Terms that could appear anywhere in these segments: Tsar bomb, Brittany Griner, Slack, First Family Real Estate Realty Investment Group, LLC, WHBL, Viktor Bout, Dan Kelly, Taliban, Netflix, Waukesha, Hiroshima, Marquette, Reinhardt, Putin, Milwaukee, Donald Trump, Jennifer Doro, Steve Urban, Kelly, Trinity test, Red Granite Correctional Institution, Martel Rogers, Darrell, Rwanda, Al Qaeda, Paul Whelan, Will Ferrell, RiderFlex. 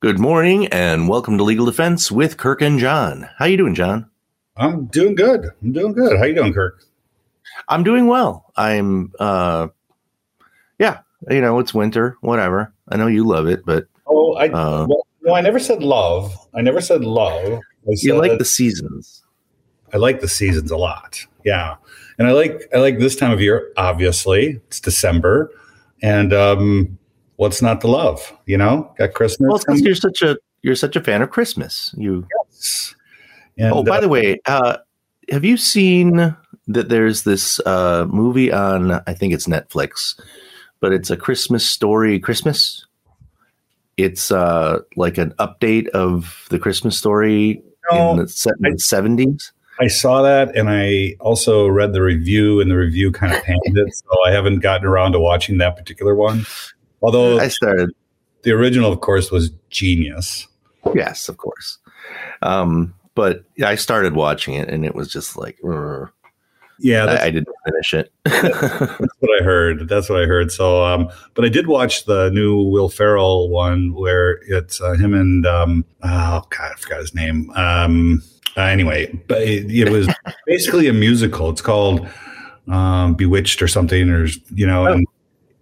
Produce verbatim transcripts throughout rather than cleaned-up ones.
Good morning and welcome to Legal Defense with Kirk and John. How you doing, John? I'm doing good. I'm doing good. How you doing, Kirk? I'm doing well. I'm, uh, yeah, you know, it's winter, whatever. I know you love it, but. Oh, I, uh, well, no, I never said love. I never said love. I said, you like the seasons. I like the seasons a lot. Yeah. And I like, I like this time of year, obviously. It's December. And, um, what's not to love, you know? Got Christmas. Well, it's because you're such a you're such a fan of Christmas. You. Yes. And, oh, by uh, the way, uh, have you seen that? There's this uh, movie on, I think it's Netflix, but it's a Christmas Story. Christmas. It's uh, like an update of the Christmas Story no, in the seventies. I saw that, and I also read the review, and the review kind of panned it, so I haven't gotten around to watching that particular one. Although I started, the original, of course, was genius. Yes, of course. Um, but I started watching it, and it was just like, Rrr. yeah, I, I didn't finish it. That's what I heard. That's what I heard. So, um, but I did watch the new Will Ferrell one where it's uh, him and um, oh god, I forgot his name. Um, uh, anyway, but it, it was basically a musical. It's called um, Bewitched or something, or you know, oh. and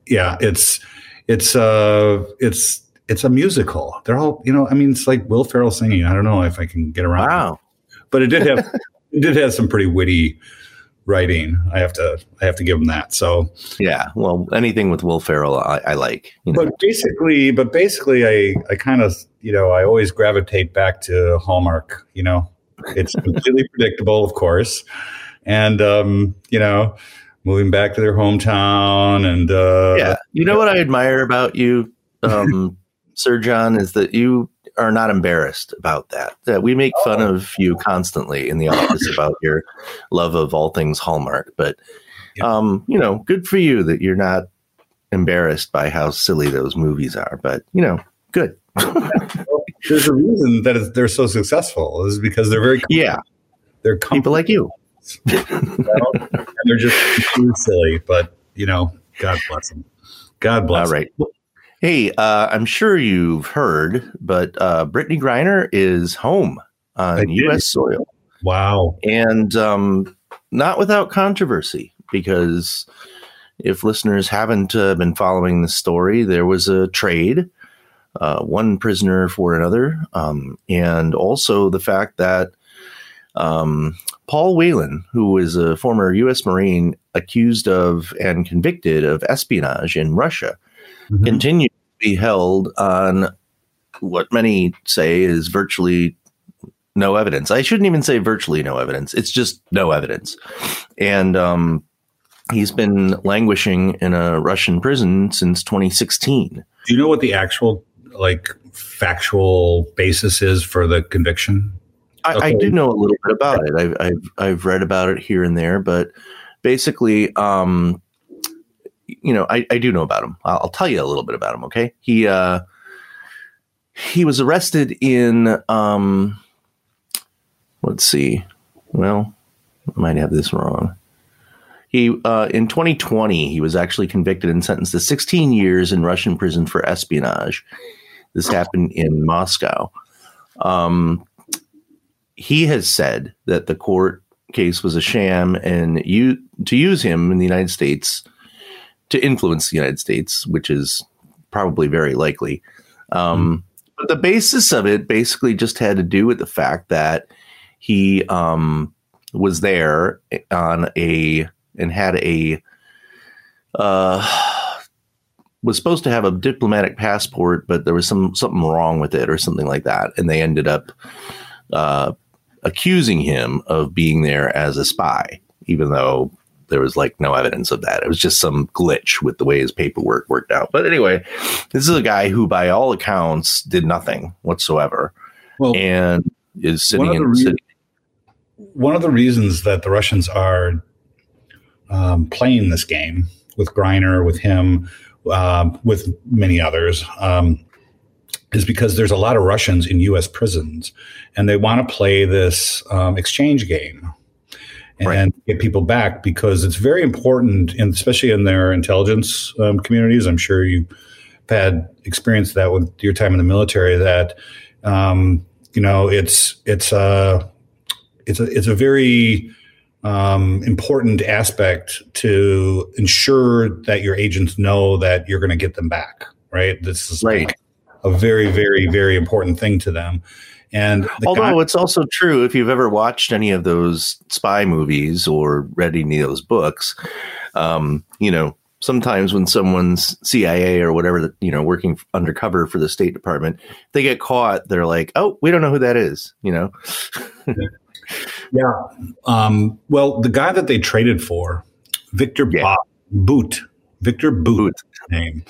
yeah, it's. It's uh it's it's a musical. They're all, you know, I mean, it's like Will Ferrell singing. I don't know if I can get around. Wow. It. But it did have it did have some pretty witty writing. I have to I have to give him that. So yeah, well, anything with Will Ferrell I, I like. You know? But basically but basically I, I kind of, you know, I always gravitate back to Hallmark, you know. It's completely predictable, of course. And um, you know, moving back to their hometown. And uh, yeah, you know what I admire about you, um, Sir John, is that you are not embarrassed about that. That we make fun oh. of you constantly in the office about your love of all things Hallmark. But, yeah. um, you know, good for you that you're not embarrassed by how silly those movies are. But, you know, good. There's a reason that they're so successful is because they're very comfortable. Yeah. They're comfortable. People like you. And they're just silly, but you know, God bless them. God bless. All right. Them. Hey, uh, I'm sure you've heard, but uh, Brittany Griner is home on U S soil. Wow. And um, not without controversy, because if listeners haven't uh, been following the story, there was a trade, uh, one prisoner for another, um, and also the fact that. Um, Paul Whelan, who was a former U S Marine accused of and convicted of espionage in Russia, mm-hmm. continued to be held on what many say is virtually no evidence. I shouldn't even say virtually no evidence. It's just no evidence. And um, he's been languishing in a Russian prison since twenty sixteen. Do you know what the actual, like, factual basis is for the conviction? I, okay. I do know a little bit about it. I've, I've, I've read about it here and there, but basically, um, you know, I, I do know about him. I'll, I'll tell you a little bit about him. Okay. He, uh, he was arrested in, um, let's see. Well, I might have this wrong. He, uh, in twenty twenty, he was actually convicted and sentenced to sixteen years in Russian prison for espionage. This happened in Moscow. Um, He has said that the court case was a sham and you to use him in the United States to influence the United States, which is probably very likely. Um, but the basis of it basically just had to do with the fact that he um, was there on a and had a uh, was supposed to have a diplomatic passport, but there was some something wrong with it or something like that. And they ended up uh, accusing him of being there as a spy, even though there was like no evidence of that. It was just some glitch with the way his paperwork worked out. But anyway, this is a guy who by all accounts did nothing whatsoever. Well, and is sitting one in the city. Re- one of the reasons that the Russians are um, playing this game with Griner, with him, uh, with many others, um, is because there's a lot of Russians in U S prisons and they want to play this um, exchange game and right. get people back, because it's very important, and especially in their intelligence um, communities. I'm sure you had experienced that with your time in the military, that, um, you know, it's, it's, a, it's a, it's a very um, important aspect to ensure that your agents know that you're going to get them back. Right. This is right. Like a very, very, very important thing to them. And the although con- it's also true, if you've ever watched any of those spy movies or read any of those books, um, you know, sometimes when someone's C I A or whatever, you know, working undercover for the State Department, they get caught. They're like, oh, we don't know who that is, you know? Yeah. Um, well, the guy that they traded for, Viktor yeah. Bout, Viktor Bout, name.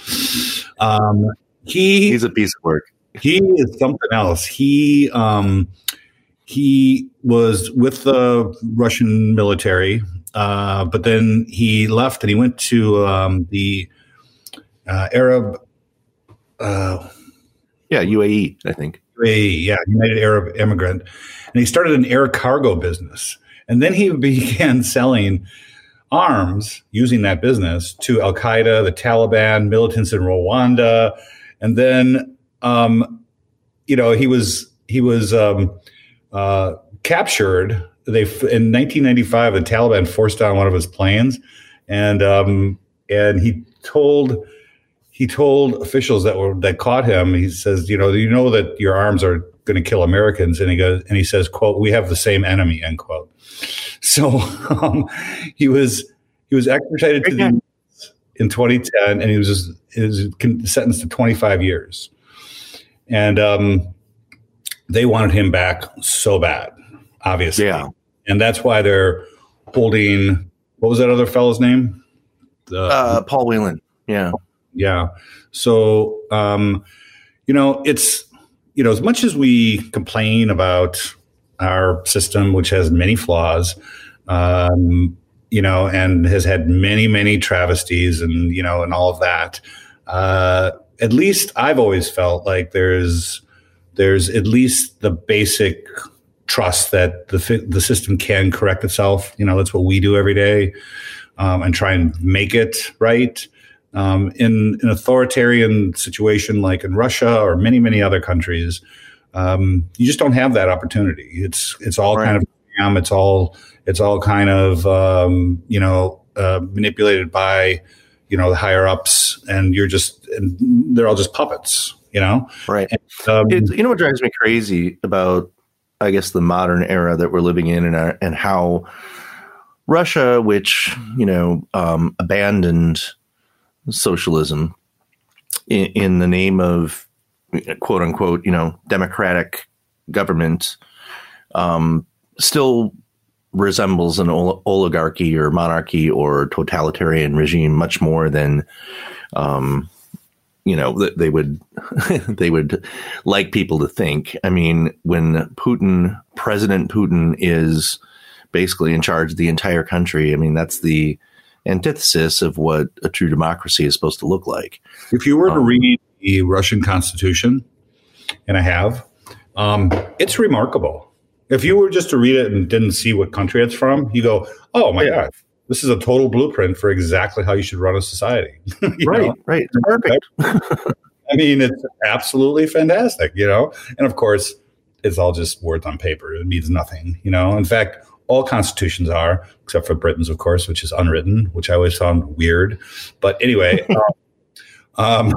Um, he he's a piece of work. He is something else. He um, he was with the Russian military, uh, but then he left and he went to um, the uh, Arab, uh, yeah, U A E, I think. U A E, yeah, United Arab Immigrant, and he started an air cargo business, and then he began selling arms using that business to Al Qaeda, the Taliban, militants in Rwanda, and then. Um, you know, he was he was um, uh, captured. They in nineteen ninety-five, the Taliban forced down one of his planes, and um, and he told he told officials that were that caught him. He says, you know, you know that your arms are going to kill Americans, and he goes and he says, "quote We have the same enemy." End quote. So um, he was he was extradited to the in twenty ten, and he was just, he was sentenced to twenty-five years. And um, they wanted him back so bad, obviously. Yeah. And that's why they're holding, what was that other fellow's name? The, uh, Paul Whelan. Yeah. Yeah. So, um, you know, it's, you know, as much as we complain about our system, which has many flaws, um, you know, and has had many, many travesties and, you know, and all of that, uh, at least I've always felt like there's there's at least the basic trust that the the system can correct itself. You know, that's what we do every day, um, and try and make it right. Um, in an authoritarian situation like in Russia or many, many other countries, um, you just don't have that opportunity. It's it's all right. kind of it's all it's all kind of um, you know uh, manipulated by. You know, the higher ups, and you're just, and they're all just puppets, you know? Right. And, um, it's, you know what drives me crazy about, I guess, the modern era that we're living in, and, our, and how Russia, which, you know, um, abandoned socialism in, in the name of quote unquote, you know, democratic government, um, still resembles an ol- oligarchy or monarchy or totalitarian regime much more than, um, you know, th- they would they would like people to think. I mean, when Putin, President Putin, is basically in charge of the entire country, I mean, that's the antithesis of what a true democracy is supposed to look like. If you were um, to read the Russian Constitution, and I have, um, it's remarkable. If you were just to read it and didn't see what country it's from, you go, oh, my God, this is a total blueprint for exactly how you should run a society. Right, know? Right. Perfect. I mean, it's absolutely fantastic, you know. And, of course, it's all just words on paper. It means nothing, you know. In fact, all constitutions are, except for Britain's, of course, which is unwritten, which I always found weird. But anyway, um,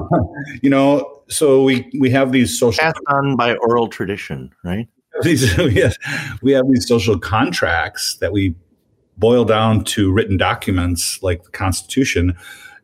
you know, so we, we have these social... Passed on by oral tradition, right? These, we, have, we have these social contracts that we boil down to written documents like the Constitution,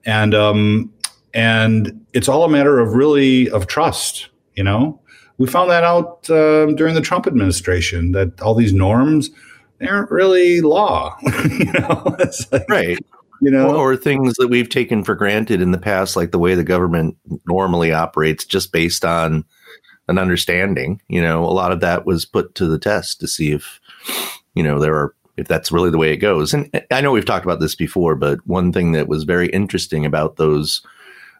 and um, and it's all a matter of really of trust. You know, we found that out uh, during the Trump administration, that all these norms, they aren't really law. You know, it's like, right? You know, or things that we've taken for granted in the past, like the way the government normally operates, just based on. An understanding, you know, a lot of that was put to the test to see if, you know, there are, if that's really the way it goes. And I know we've talked about this before, but one thing that was very interesting about those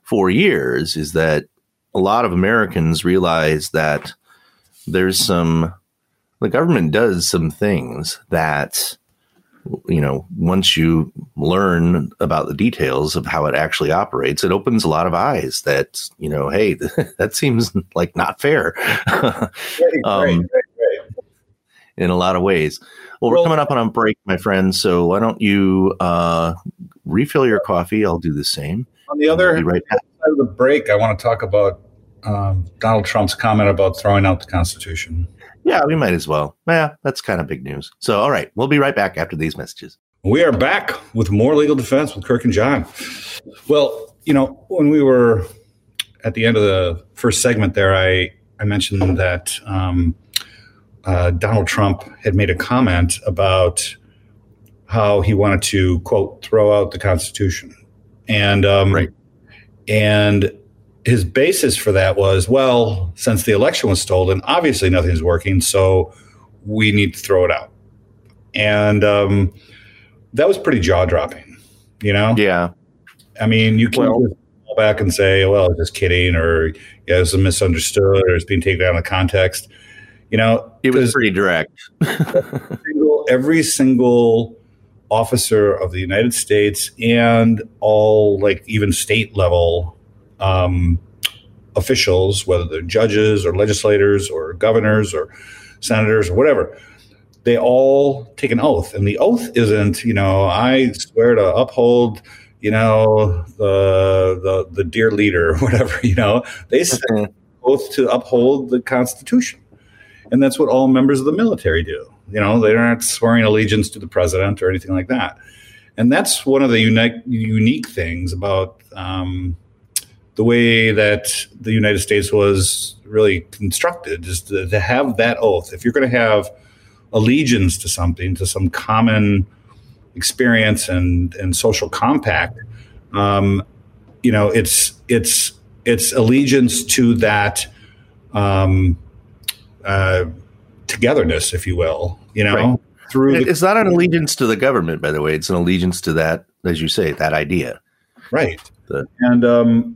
four years is that a lot of Americans realized that there's some, the government does some things that you know, once you learn about the details of how it actually operates, it opens a lot of eyes that, you know, hey, that seems like not fair. um, right, right, right. In a lot of ways. Well, we're well, coming up on a break, my friend. So why don't you uh, refill your coffee? I'll do the same. On the other we'll right side of the break, I want to talk about um, Donald Trump's comment about throwing out the Constitution. Yeah, we might as well. Yeah, that's kind of big news. So, all right, we'll be right back after these messages. We are back with more legal defense with Kirk and John. Well, you know, when we were at the end of the first segment there, I, I mentioned that um, uh, Donald Trump had made a comment about how he wanted to, quote, throw out the Constitution. And um, right. and his basis for that was, well, since the election was stolen, obviously nothing's working, so we need to throw it out. And um, that was pretty jaw-dropping, you know? Yeah. I mean, you can't well, just go back and say, well, just kidding, or yeah, it was misunderstood, or it's being taken out of context. You know, it was pretty direct. every, single, every single officer of the United States and all, like, even state level Um, officials, whether they're judges or legislators or governors or senators or whatever, they all take an oath. And the oath isn't, you know, I swear to uphold, you know, the the, the dear leader or whatever, you know. They say an oath to uphold the Constitution. And that's what all members of the military do. You know, they're not swearing allegiance to the president or anything like that. And that's one of the unique, unique things about um the way that the United States was really constructed is to, to have that oath. If you're going to have allegiance to something, to some common experience and, and social compact, um, you know, it's it's it's allegiance to that um, uh, togetherness, if you will. You know, right. through it's the- not an allegiance to the government, by the way. It's an allegiance to that, as you say, that idea. Right, the- and. Um,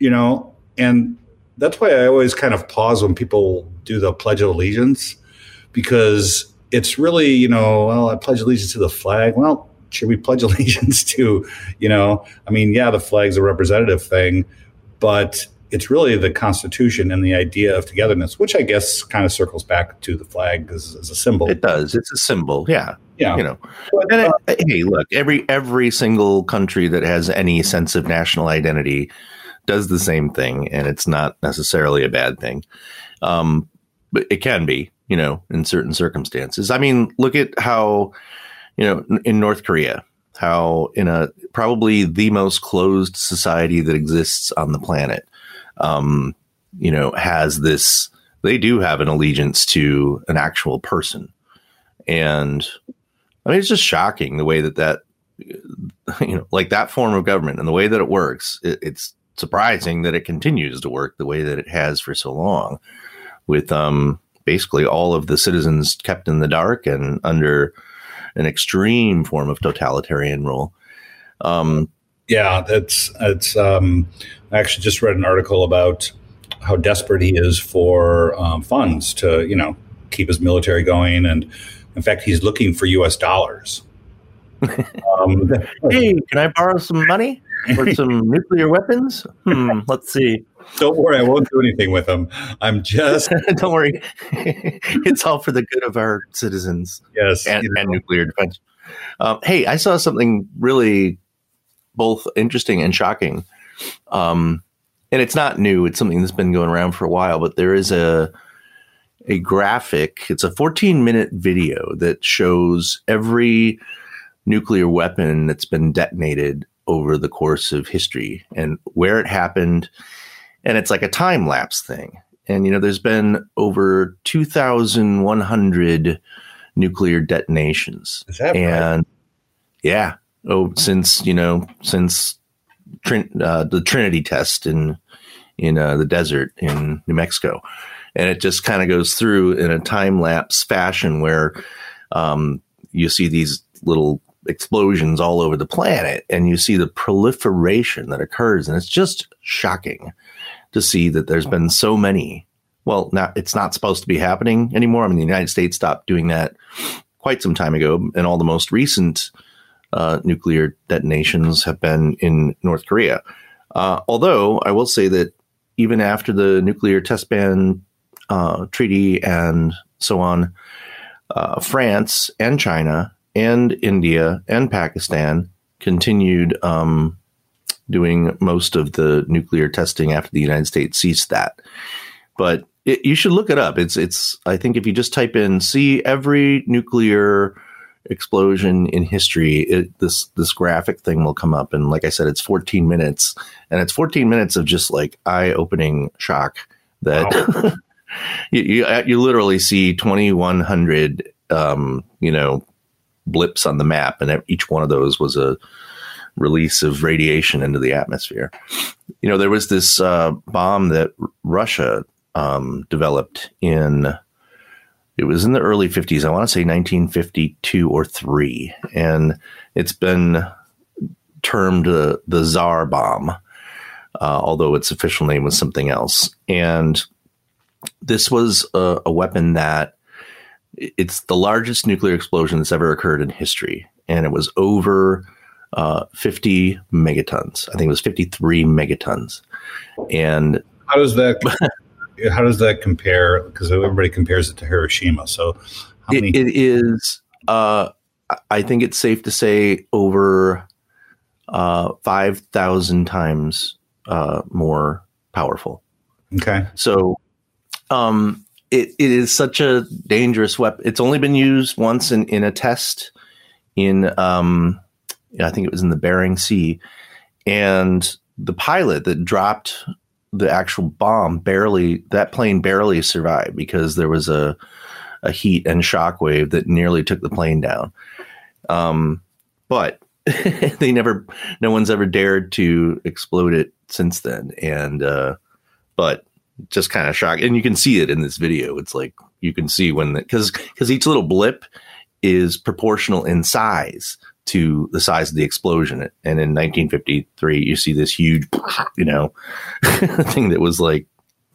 You know, and that's why I always kind of pause when people do the Pledge of Allegiance, because it's really, you know, well, I pledge allegiance to the flag. Well, should we pledge allegiance to, you know, I mean, yeah, the flag's a representative thing, but it's really the Constitution and the idea of togetherness, which I guess kind of circles back to the flag as, as a symbol. It does. It's a symbol. Yeah. Yeah. You know, but, and uh, it, hey, look, every every single country that has any sense of national identity does the same thing, and it's not necessarily a bad thing. Um, but it can be, you know, in certain circumstances. I mean, look at how, you know, in North Korea, how in a probably the most closed society that exists on the planet, um, you know, has this, they do have an allegiance to an actual person. And I mean, it's just shocking the way that that, you know, like that form of government and the way that it works, it, it's, surprising that it continues to work the way that it has for so long, with um, basically all of the citizens kept in the dark and under an extreme form of totalitarian rule. Um, yeah, that's it's. Um, I actually just read an article about how desperate he is for um, funds to, you know, keep his military going, and in fact, he's looking for U S dollars. Um, hey, can I borrow some money? Or some nuclear weapons? Hmm, let's see. Don't worry, I won't do anything with them. I'm just... Don't worry. It's all for the good of our citizens. Yes. And, you know. and nuclear defense. Um, hey, I saw something really both interesting and shocking. Um, and it's not new. It's something that's been going around for a while. But there is a a graphic. It's a fourteen-minute video that shows every nuclear weapon that's been detonated over the course of history and where it happened. And it's like a time lapse thing. And, you know, there's been over two thousand one hundred nuclear detonations. Is that and right? Yeah. Oh, since, you know, since Trin- uh, the Trinity test in, in uh, the desert in New Mexico. And it just kind of goes through in a time lapse fashion where um, you see these little explosions all over the planet, and you see the proliferation that occurs, and it's just shocking to see that there's been so many. Well, now it's not supposed to be happening anymore. I mean, the United States stopped doing that quite some time ago, and all the most recent uh, nuclear detonations have been in North Korea. Uh, although I will say that even after the nuclear test ban uh, treaty and so on, uh, France and China and India and Pakistan continued um, doing most of the nuclear testing after the United States ceased that. But it, you should look it up. It's it's. I think if you just type in "see every nuclear explosion in history," it, this this graphic thing will come up. And like I said, it's fourteen minutes, and it's fourteen minutes of just like eye-opening shock that wow. you, you you literally see twenty-one hundred um, you know blips on the map, and each one of those was a release of radiation into the atmosphere. You know, there was this uh, bomb that r- Russia. Um, developed in, it was in the early fifties. I want to say nineteen fifty-two or three. And it's been termed uh, the Tsar bomb, uh, although its official name was something else. And this was a, a weapon that it's the largest nuclear explosion that's ever occurred in history. And it was over uh, fifty megatons. I think it was fifty-three megatons. And how does that... How does that compare? Because everybody compares it to Hiroshima. So how many- it, it is, uh, I think it's safe to say, over uh, five thousand times uh, more powerful. Okay. So um, it, it is such a dangerous weapon. It's only been used once in, in a test in, um, I think it was in the Bering Sea. And the pilot that dropped the actual bomb barely, that plane barely survived because there was a, a heat and shock wave that nearly took the plane down. Um, but they never, no one's ever dared to explode it since then. And, uh, but just kind of shock. And you can see it in this video. It's like, you can see when the, cause, cause each little blip is proportional in size to the size of the explosion. And in nineteen fifty-three, you see this huge, you know, thing that was like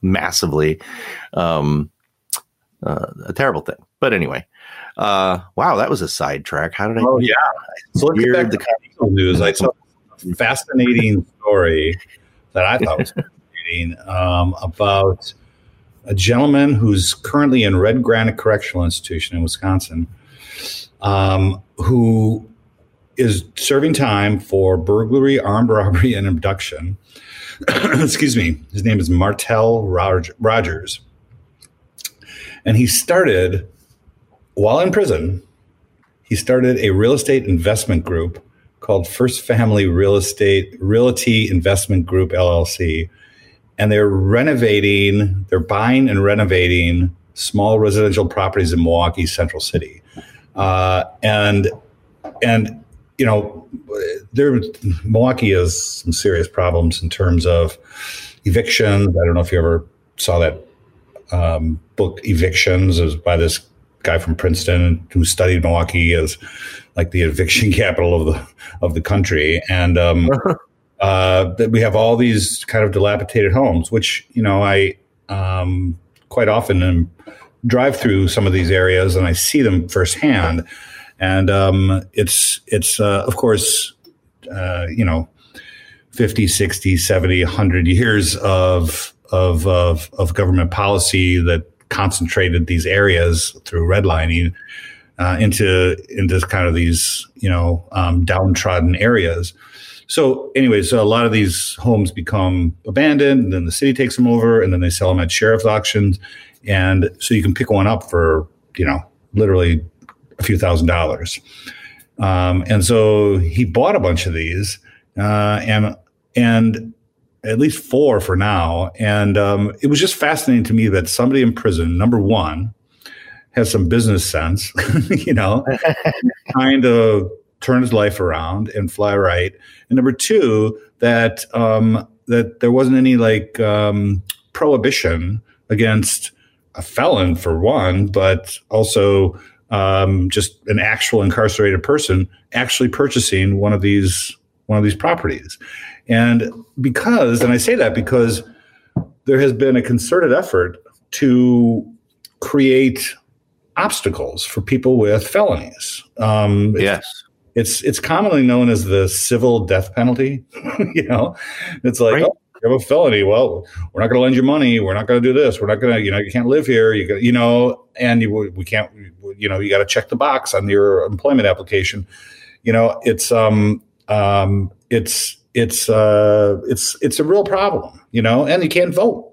massively um, uh, a terrible thing. But anyway, uh, wow, that was a sidetrack. How did I? Oh, yeah. So let's get back to the news. I saw a fascinating story that I thought was fascinating um, about a gentleman who's currently in Red Granite Correctional Institution in Wisconsin, um, who is serving time for burglary, armed robbery, and abduction. Excuse me. His name is Martel Rogers. And he started, while in prison, he started a real estate investment group called First Family Real Estate Realty Investment Group, L L C. And they're renovating, they're buying and renovating small residential properties in Milwaukee, Central City. Uh, and, and, You know, there Milwaukee has some serious problems in terms of evictions. I don't know if you ever saw that um, book, Evictions, is by this guy from Princeton who studied Milwaukee as like the eviction capital of the of the country. And um, uh, that we have all these kind of dilapidated homes, which, you know, I um, quite often am, drive through some of these areas and I see them firsthand. And um, it's, it's uh, of course, uh, you know, fifty, sixty, seventy, one hundred years of, of of of government policy that concentrated these areas through redlining uh, into into kind of these, you know, um, downtrodden areas. So anyway, so a lot of these homes become abandoned, and then the city takes them over, and then they sell them at sheriff's auctions. And so you can pick one up for, you know, literally a few thousand dollars. Um, and so he bought a bunch of these, uh, and, and at least four for now. And, um, it was just fascinating to me that somebody in prison, number one, has some business sense, you know, kind of turn his life around and fly right. And number two, that, um, that there wasn't any like, um, prohibition against a felon for one, but also, Um, just an actual incarcerated person actually purchasing one of these one of these properties. And because, and I say that because there has been a concerted effort to create obstacles for people with felonies. Um, yes. It's, it's it's commonly known as the civil death penalty. You know, it's like, right. oh, you have a felony. Well, we're not going to lend you money. We're not going to do this. We're not going to, you know, you can't live here. You, you know, and you, we can't, you know, you got to check the box on your employment application. You know, it's um um it's it's uh it's it's a real problem. You know, and you can't vote.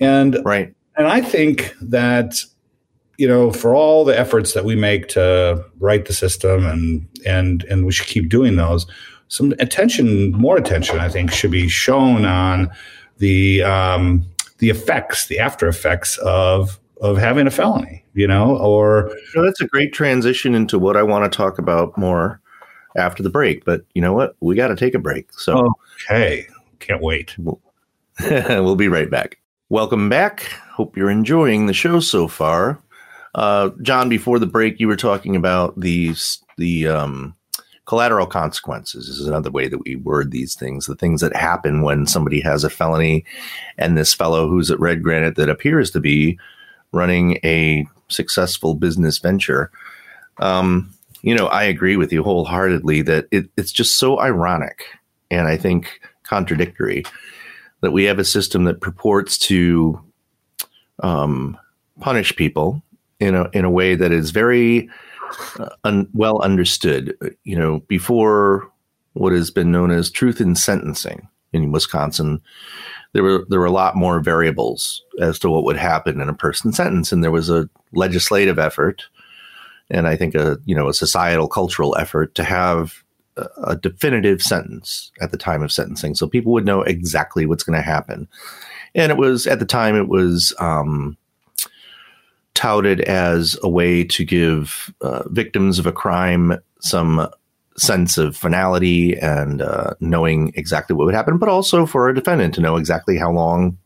And right. And I think that, you know, for all the efforts that we make to right the system, and and and we should keep doing those, some attention, more attention, I think, should be shown on the um, the effects, the after effects of of having a felony, you know, or you know, that's a great transition into what I want to talk about more after the break. But you know what? We got to take a break. So okay, can't wait. We'll, we'll be right back. Welcome back. Hope you're enjoying the show so far. Uh, John, before the break, you were talking about these, the um, collateral consequences. This is another way that we word these things, the things that happen when somebody has a felony. And this fellow who's at Red Granite that appears to be running a successful business venture. Um, you know, I agree with you wholeheartedly that it, it's just so ironic, and I think contradictory, that we have a system that purports to um, punish people in a in a way that is very uh, un, well understood. You know, before what has been known as truth in sentencing in Wisconsin, there were there were a lot more variables as to what would happen in a person's sentence, and there was a legislative effort, and I think a you know a societal cultural effort to have a, a definitive sentence at the time of sentencing, so people would know exactly what's going to happen. And it was at the time it was. Um, touted as a way to give uh, victims of a crime some sense of finality and uh, knowing exactly what would happen, but also for a defendant to know exactly how long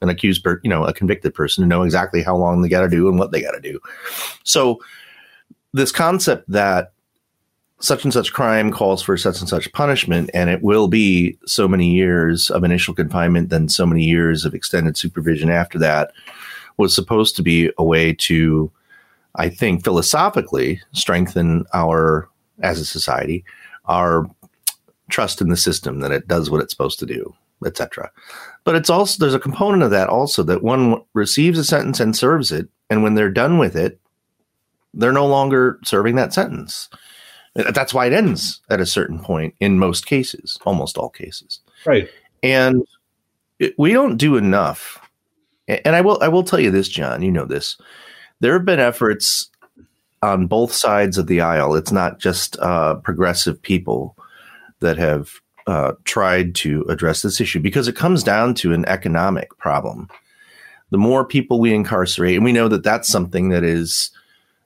an accused, per- you know, a convicted person to know exactly how long they got to do and what they got to do. So this concept that such and such crime calls for such and such punishment, and it will be so many years of initial confinement, then so many years of extended supervision after that, was supposed to be a way to, I think, philosophically strengthen our, as a society, our trust in the system that it does what it's supposed to do, et cetera. But it's also, there's a component of that also that one receives a sentence and serves it. And when they're done with it, they're no longer serving that sentence. That's why it ends at a certain point in most cases, almost all cases. Right. And it, we don't do enough. And I will I will tell you this, John, you know this. There have been efforts on both sides of the aisle. It's not just uh, progressive people that have uh, tried to address this issue, because it comes down to an economic problem. The more people we incarcerate, and we know that that's something that is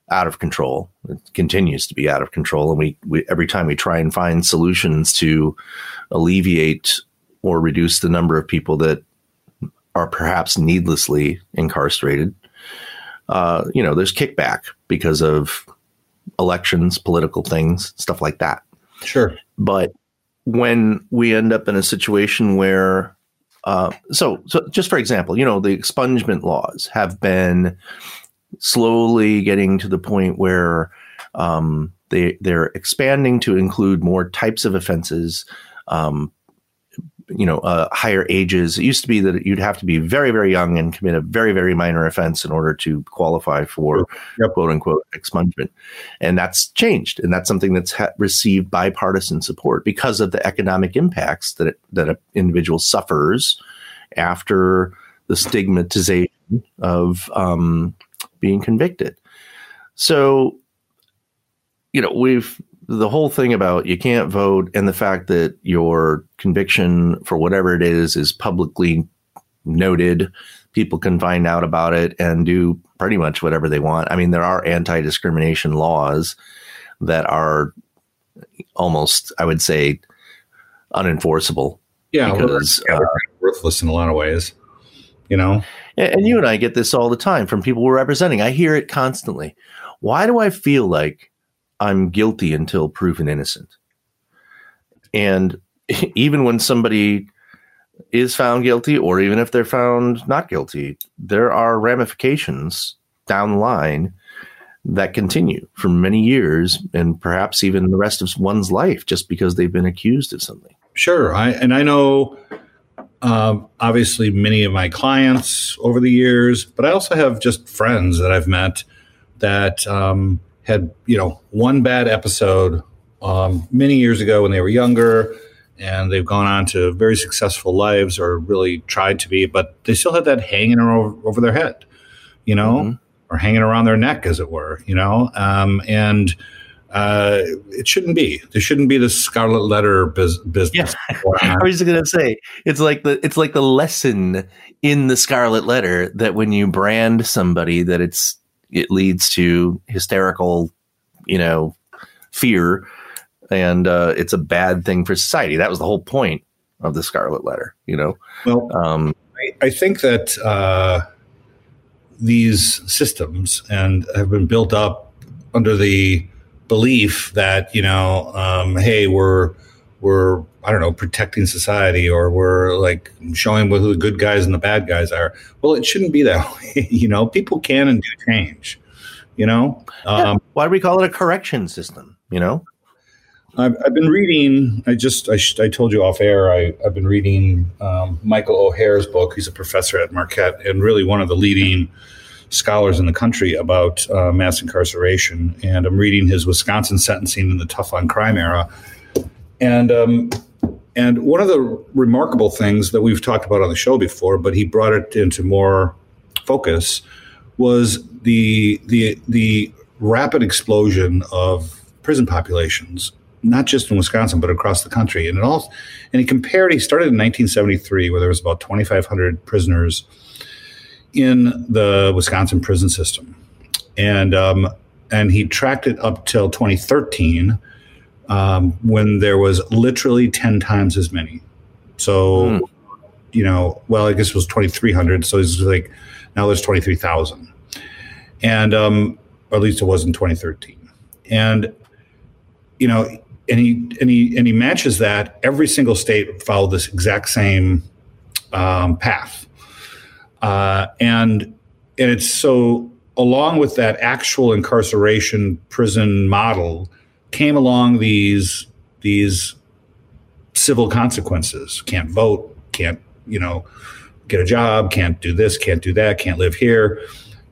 out of control. It continues to be out of control. And we, we every time we try and find solutions to alleviate or reduce the number of people that are perhaps needlessly incarcerated. Uh, you know, there's kickback because of elections, political things, stuff like that. Sure. But when we end up in a situation where, uh, so, so just for example, you know, the expungement laws have been slowly getting to the point where um, they, they're expanding to include more types of offenses, um, you know, uh, higher ages. It used to be that you'd have to be very, very young and commit a very, very minor offense in order to qualify for yep. quote unquote expungement. And that's changed. And that's something that's ha- received bipartisan support because of the economic impacts that it, that an individual suffers after the stigmatization of um, being convicted. So, you know, we've, the whole thing about you can't vote and the fact that your conviction for whatever it is is publicly noted, people can find out about it and do pretty much whatever they want. I mean, there are anti-discrimination laws that are almost, I would say, unenforceable. Yeah, because well, uh, worthless in a lot of ways, you know. And you and I get this all the time from people we're representing. I hear it constantly. Why do I feel like I'm guilty until proven innocent? And even when somebody is found guilty, or even if they're found not guilty, there are ramifications down the line that continue for many years and perhaps even the rest of one's life just because they've been accused of something. Sure. I, and I know, um, obviously, many of my clients over the years, but I also have just friends that I've met that um, had, you know, one bad episode um, many years ago when they were younger, and they've gone on to very successful lives or really tried to be, but they still had that hanging over, over their head, you know, mm-hmm. or hanging around their neck, as it were, you know, um, and uh, it shouldn't be. There shouldn't be this scarlet letter bus- business. Yeah. I was just going to say, it's like the it's like the lesson in the scarlet letter that when you brand somebody that it's it leads to hysterical, you know, fear. And uh, it's a bad thing for society. That was the whole point of the scarlet letter, you know. Well, um, I, I think that uh, these systems and have been built up under the belief that, you know, um, hey, we're we're I don't know protecting society, or we're like showing who the good guys and the bad guys are. Well, it shouldn't be that way, you know. People can and do change, you know. Um, yeah. Why do we call it a correction system, you know? I've, I've been reading, I just, I, sh- I told you off air, I, I've been reading um, Michael O'Hare's book. He's a professor at Marquette and really one of the leading scholars in the country about uh, mass incarceration. And I'm reading his Wisconsin Sentencing in the Tough on Crime Era. And, um, and one of the remarkable things that we've talked about on the show before, but he brought it into more focus, was the, the, the rapid explosion of prison populations, not just in Wisconsin, but across the country. And it all, and he compared, he started in nineteen seventy-three, where there was about twenty-five hundred prisoners in the Wisconsin prison system. And um, and he tracked it up till twenty thirteen, um, when there was literally ten times as many. So, hmm. you know, well, I guess it was twenty-three hundred. So it's like, now there's twenty-three thousand. And, um, or at least it was in twenty thirteen. And, you know, And he and he and he matches that. Every single state followed this exact same um, path, uh, and and it's so along with that actual incarceration prison model came along these these civil consequences. Can't vote, can't you know get a job, can't do this, can't do that, can't live here,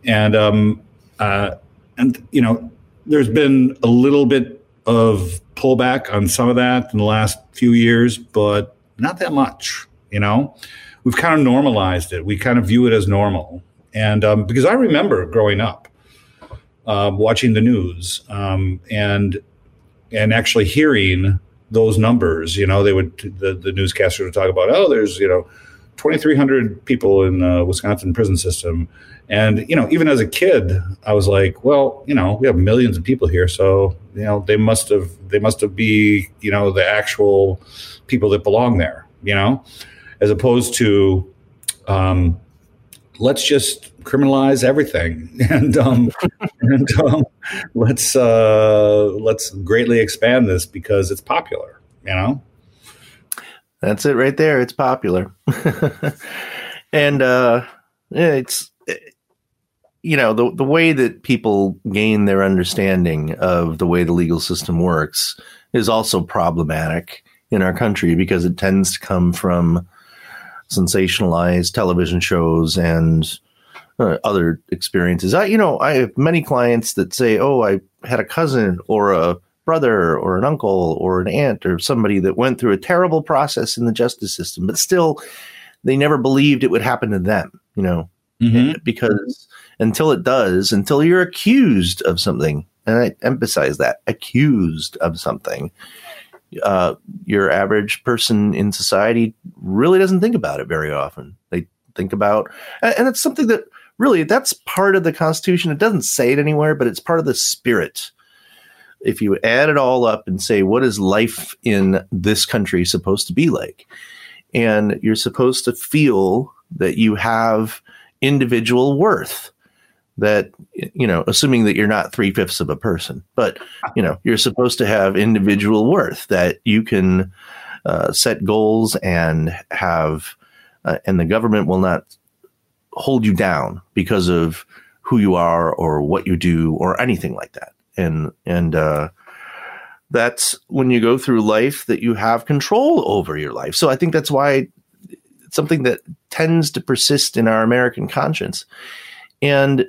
and um uh, and you know there's been a little bit of pullback on some of that in the last few years, but not that much, you know. We've kind of normalized it. We kind of view it as normal. And um, because I remember growing up uh, watching the news um, and and actually hearing those numbers, you know, they would, the, the newscaster would talk about, oh, there's, you know, twenty-three hundred people in the Wisconsin prison system. And, you know, even as a kid, I was like, well, you know, we have millions of people here. So, you know, they must have they must have be, you know, the actual people that belong there, you know, as opposed to um, let's just criminalize everything. And, um, and um, let's uh, let's greatly expand this because it's popular, you know. That's it right there. It's popular. And uh, it's, you know, the, the way that people gain their understanding of the way the legal system works is also problematic in our country because it tends to come from sensationalized television shows and uh, other experiences. I, you know, I have many clients that say, oh, I had a cousin or a brother or an uncle or an aunt or somebody that went through a terrible process in the justice system, but still they never believed it would happen to them, you know, mm-hmm. because until it does, until you're accused of something, and I emphasize that, accused of something, uh, your average person in society really doesn't think about it very often. They think about, and it's something that really, that's part of the Constitution. It doesn't say it anywhere, but it's part of the spirit. If you add it all up and say, what is life in this country supposed to be like? And you're supposed to feel that you have individual worth, that, you know, assuming that you're not three fifths of a person, but, you know, you're supposed to have individual worth, that you can uh, set goals and have, uh, and the government will not hold you down because of who you are or what you do or anything like that. And, and, uh, that's when you go through life that you have control over your life. So I think that's why it's something that tends to persist in our American conscience. And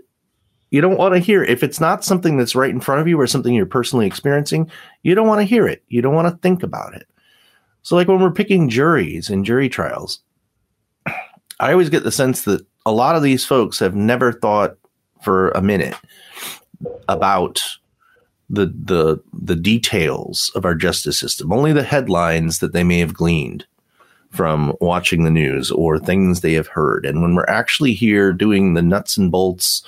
you don't want to hear, if it's not something that's right in front of you or something you're personally experiencing, you don't want to hear it. You don't want to think about it. So like when we're picking juries and jury trials, I always get the sense that a lot of these folks have never thought for a minute about the the the details of our justice system, only the headlines that they may have gleaned from watching the news or things they have heard. And when we're actually here doing the nuts and bolts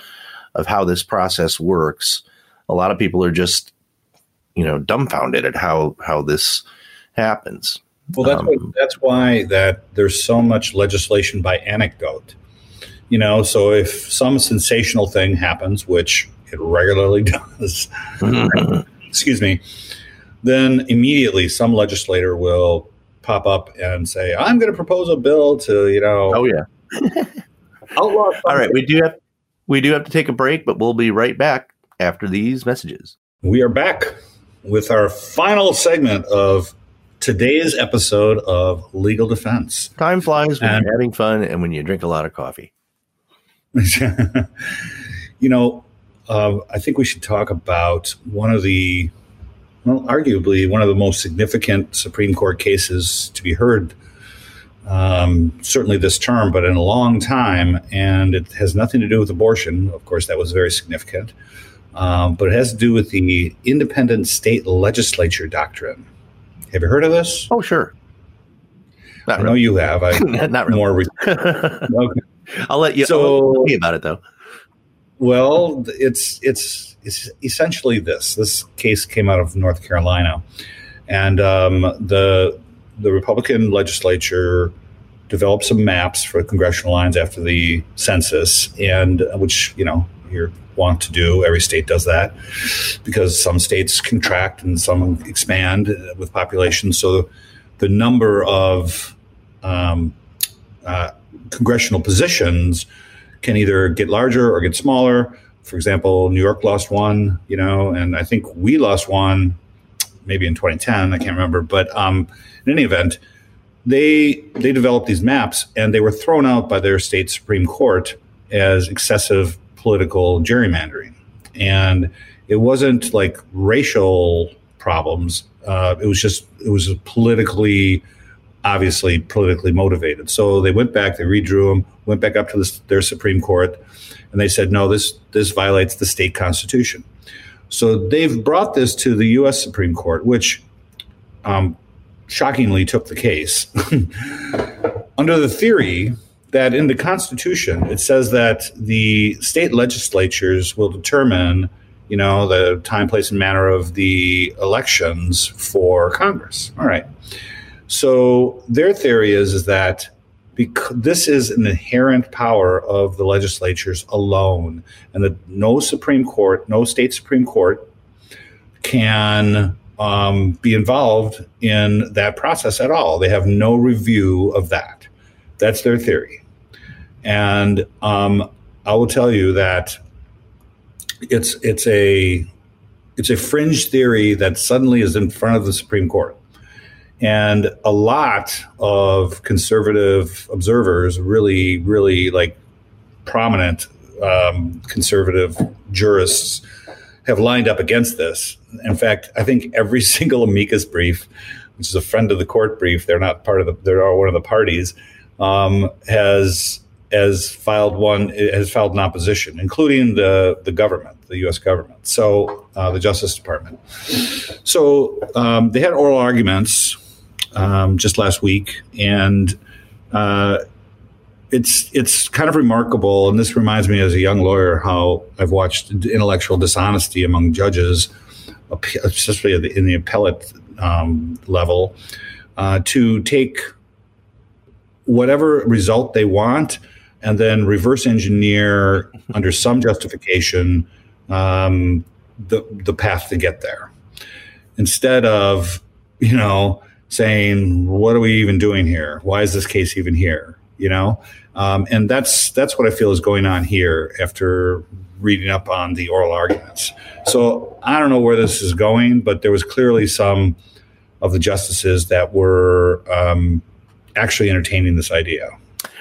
of how this process works, a lot of people are just, you know, dumbfounded at how, how this happens. Well, that's um, what, that's why that there's so much legislation by anecdote, you know, so if some sensational thing happens, which it regularly does, excuse me, then immediately some legislator will pop up and say, I'm going to propose a bill to, you know. Oh, yeah. Outlaw. All right. We do, have, we do have to take a break, but we'll be right back after these messages. We are back with our final segment of today's episode of Legal Defense. Time flies when and, you're having fun and when you drink a lot of coffee. You know, Uh, I think we should talk about one of the, well, arguably one of the most significant Supreme Court cases to be heard, um, certainly this term, but in a long time. And it has nothing to do with abortion. Of course, that was very significant. Um, but it has to do with the independent state legislature doctrine. Have you heard of this? Oh, sure. Not I really. know you have. I, Not really. More re- okay. I'll let you so, tell me about it, though. Well, it's it's it's essentially this. This case came out of North Carolina, and um, the the Republican legislature developed some maps for congressional lines after the census, and which you know you're wont to do. Every state does that because some states contract and some expand with population. So the number of um, uh, congressional positions can either get larger or get smaller. For example, New York lost one, you know, and I think we lost one maybe in twenty ten. I can't remember. But um, in any event, they they developed these maps and they were thrown out by their state Supreme Court as excessive political gerrymandering. And it wasn't like racial problems. Uh, it was just it was politically obviously politically motivated. So they went back, they redrew them, went back up to the, their Supreme Court, and they said, no, this this violates the state constitution. So they've brought this to the U S Supreme Court, which um, shockingly took the case under the theory that in the Constitution, it says that the state legislatures will determine, you know, the time, place, and manner of the elections for Congress. All right. So their theory is, is that because this is an inherent power of the legislatures alone, and that no Supreme Court, no state Supreme Court can um, be involved in that process at all. They have no review of that. That's their theory. And um, I will tell you that it's it's a it's a fringe theory that suddenly is in front of the Supreme Court. And a lot of conservative observers, really, really like prominent um, conservative jurists, have lined up against this. In fact, I think every single amicus brief, which is a friend of the court brief, they're not part of the, they're one of the parties, um, has has filed one, has filed an opposition, including the the government, the U S government. So uh, the Justice Department. So um, they had oral arguments. Um, just last week, and uh, it's it's kind of remarkable. And this reminds me, as a young lawyer, how I've watched intellectual dishonesty among judges, especially in the appellate um, level, uh, to take whatever result they want and then reverse engineer under some justification um, the the path to get there, instead of you know. saying, what are we even doing here? Why is this case even here? you know? Um, and that's that's what I feel is going on here after reading up on the oral arguments. So I don't know where this is going, but there was clearly some of the justices that were um, actually entertaining this idea.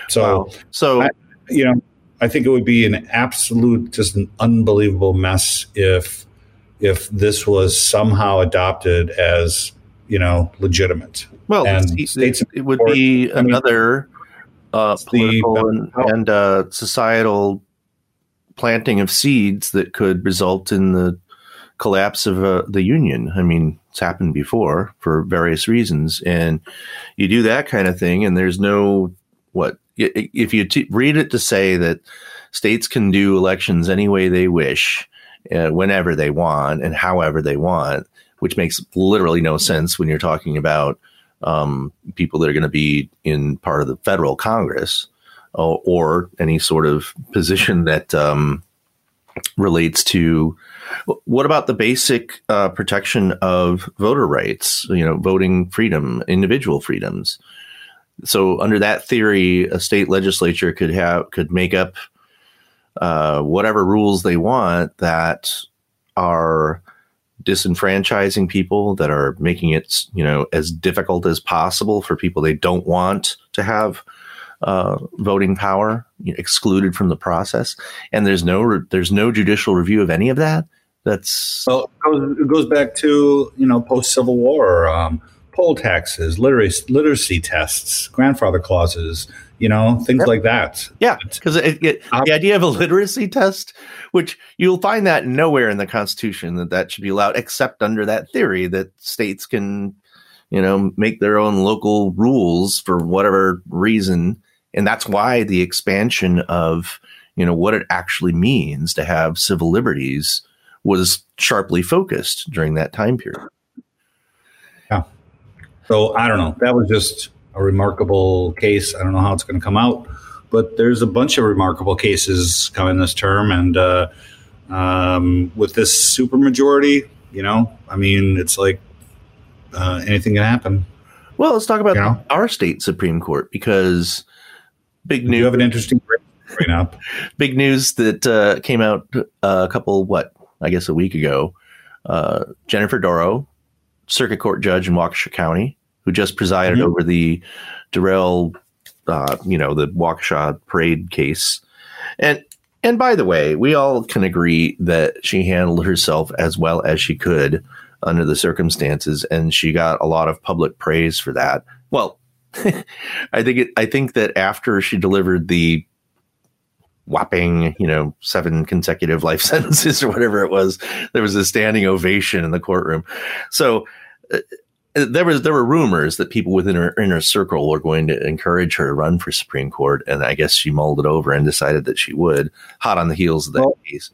So, wow. so I, you know, I think it would be an absolute, just an unbelievable mess if if this was somehow adopted as, you know, legitimate. Well, and it, it would be I mean, another uh, political the, and, oh. and uh, societal planting of seeds that could result in the collapse of uh, the union. I mean, it's happened before for various reasons. And you do that kind of thing, and there's no what if you t- read it to say that states can do elections any way they wish, uh, whenever they want and however they want, which makes literally no sense when you're talking about um, people that are going to be in part of the federal Congress or, or any sort of position that um, relates to. What about the basic uh, protection of voter rights, you know, voting freedom, individual freedoms? So under that theory, a state legislature could have could make up uh, whatever rules they want that are disenfranchising people, that are making it, you know, as difficult as possible for people they don't want to have uh, voting power, you know, excluded from the process. And there's no re- there's no judicial review of any of that. That's well, it goes back to, you know, post-Civil War. Um, Poll taxes, literacy, literacy tests, grandfather clauses, you know, things yep. like that. Yeah, because the idea of a literacy test, which you'll find that nowhere in the Constitution that that should be allowed, except under that theory that states can, you know, make their own local rules for whatever reason. And that's why the expansion of, you know, what it actually means to have civil liberties was sharply focused during that time period. Yeah. So I don't know. That was just a remarkable case. I don't know how it's going to come out, but there's a bunch of remarkable cases coming this term. And uh, um, with this supermajority, you know, I mean, it's like uh, anything can happen. Well, let's talk about you know? our state Supreme Court, because big news. You have an interesting right now. Big news that uh, came out a couple, what, I guess a week ago. Uh, Jennifer Doro, circuit court judge in Waukesha County, who just presided mm-hmm. over the Darrell, uh, you know, the Waukesha parade case. And, and by the way, we all can agree that she handled herself as well as she could under the circumstances. And she got a lot of public praise for that. Well, I think it, I think that after she delivered the whopping, you know, seven consecutive life sentences or whatever it was, there was a standing ovation in the courtroom. So uh, there was there were rumors that people within her inner circle were going to encourage her to run for Supreme Court. And I guess she mulled it over and decided that she would, hot on the heels of that well, case.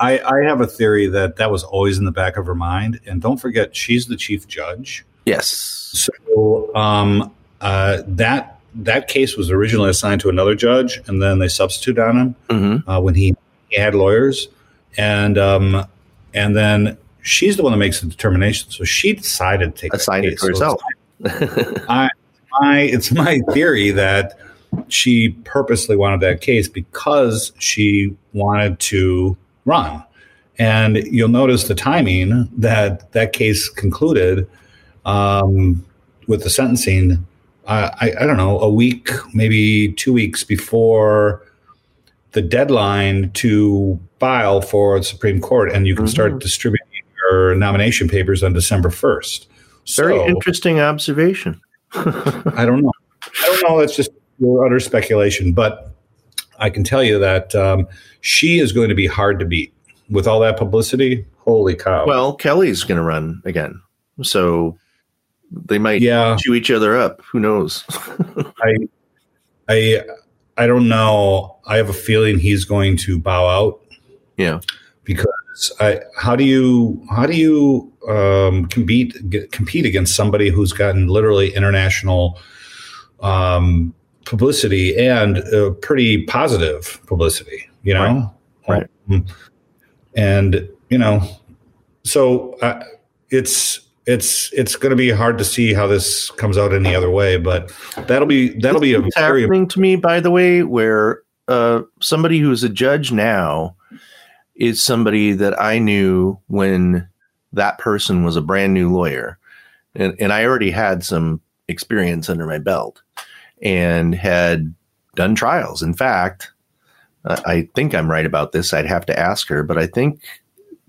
I, I have a theory that that was always in the back of her mind. And don't forget, she's the chief judge. Yes. So um, uh, that That case was originally assigned to another judge, and then they substituted on him mm-hmm. uh, when he, he had lawyers. And um, and then she's the one that makes the determination. So she decided to take Assigned it to herself. So it's, I, I, it's my theory that she purposely wanted that case because she wanted to run. And you'll notice the timing that that case concluded um, with the sentencing. Uh, I, I don't know, a week, maybe two weeks before the deadline to file for the Supreme Court. And you can mm-hmm. start distributing your nomination papers on December first. Very so, interesting observation. I don't know. I don't know. That's just utter speculation. But I can tell you that um, she is going to be hard to beat with all that publicity. Holy cow. Well, Kelly's going to run again. So... They might yeah. chew each other up. Who knows? I, I, I don't know. I have a feeling he's going to bow out. Yeah, because I, how do you how do you um, compete get, compete against somebody who's gotten literally international um, publicity and uh, pretty positive publicity? You know, right? right. Um, and you know, so uh, it's. it's it's going to be hard to see how this comes out any other way, but that'll be that'll be a very happening to me, by the way, where uh, somebody who's a judge now is somebody that I knew when that person was a brand new lawyer, and and I already had some experience under my belt and had done trials. In fact, uh, I think I'm right about this. I'd have to ask her, but I think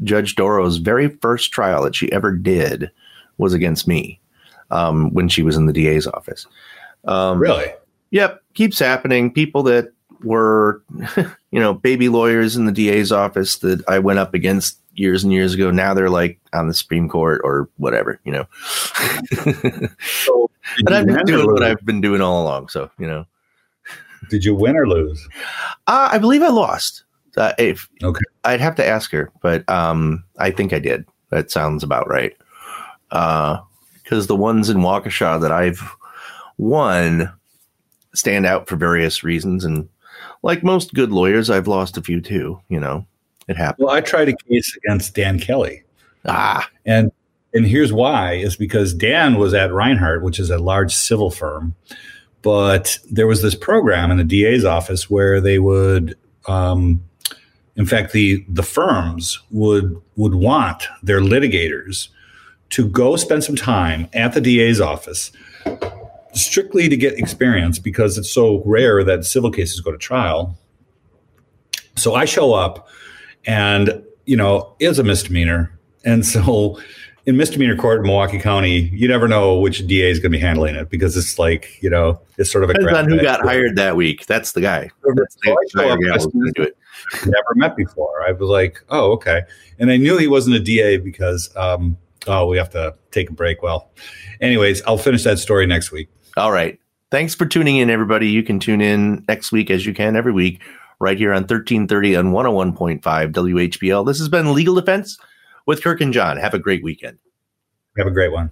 Judge Doro's very first trial that she ever did was against me um, when she was in the D A's office. Um, really? Yep. Keeps happening. People that were, you know, baby lawyers in the D A's office that I went up against years and years ago. Now they're like on the Supreme Court or whatever, you know. So, and I've been doing what I've been doing all along. So, you know, did you win or lose? Uh, I believe I lost. Uh, if, okay. I'd have to ask her, but um, I think I did. That sounds about right. Uh, because the ones in Waukesha that I've won stand out for various reasons. And like most good lawyers, I've lost a few too. You know, it happens. Well, I tried a case against Dan Kelly. Ah. And, and here's why, is because Dan was at Reinhardt, which is a large civil firm. But there was this program in the D A's office where they would... Um, in fact, the the firms would would want their litigators to go spend some time at the D A's office strictly to get experience, because it's so rare that civil cases go to trial. So I show up and, you know, it's a misdemeanor. And so in misdemeanor court in Milwaukee County, you never know which D A is going to be handling it, because it's like, you know, it's sort of a depends on who got hired that week. That's the guy. That's the so guy who's do it. Never met before. I was like, oh, okay. And I knew he wasn't a D A because, um, oh, we have to take a break. Well, anyways, I'll finish that story next week. All right. Thanks for tuning in, everybody. You can tune in next week as you can every week right here on thirteen thirty and one oh one point five W H B L. This has been Legal Defense with Kirk and John. Have a great weekend. Have a great one.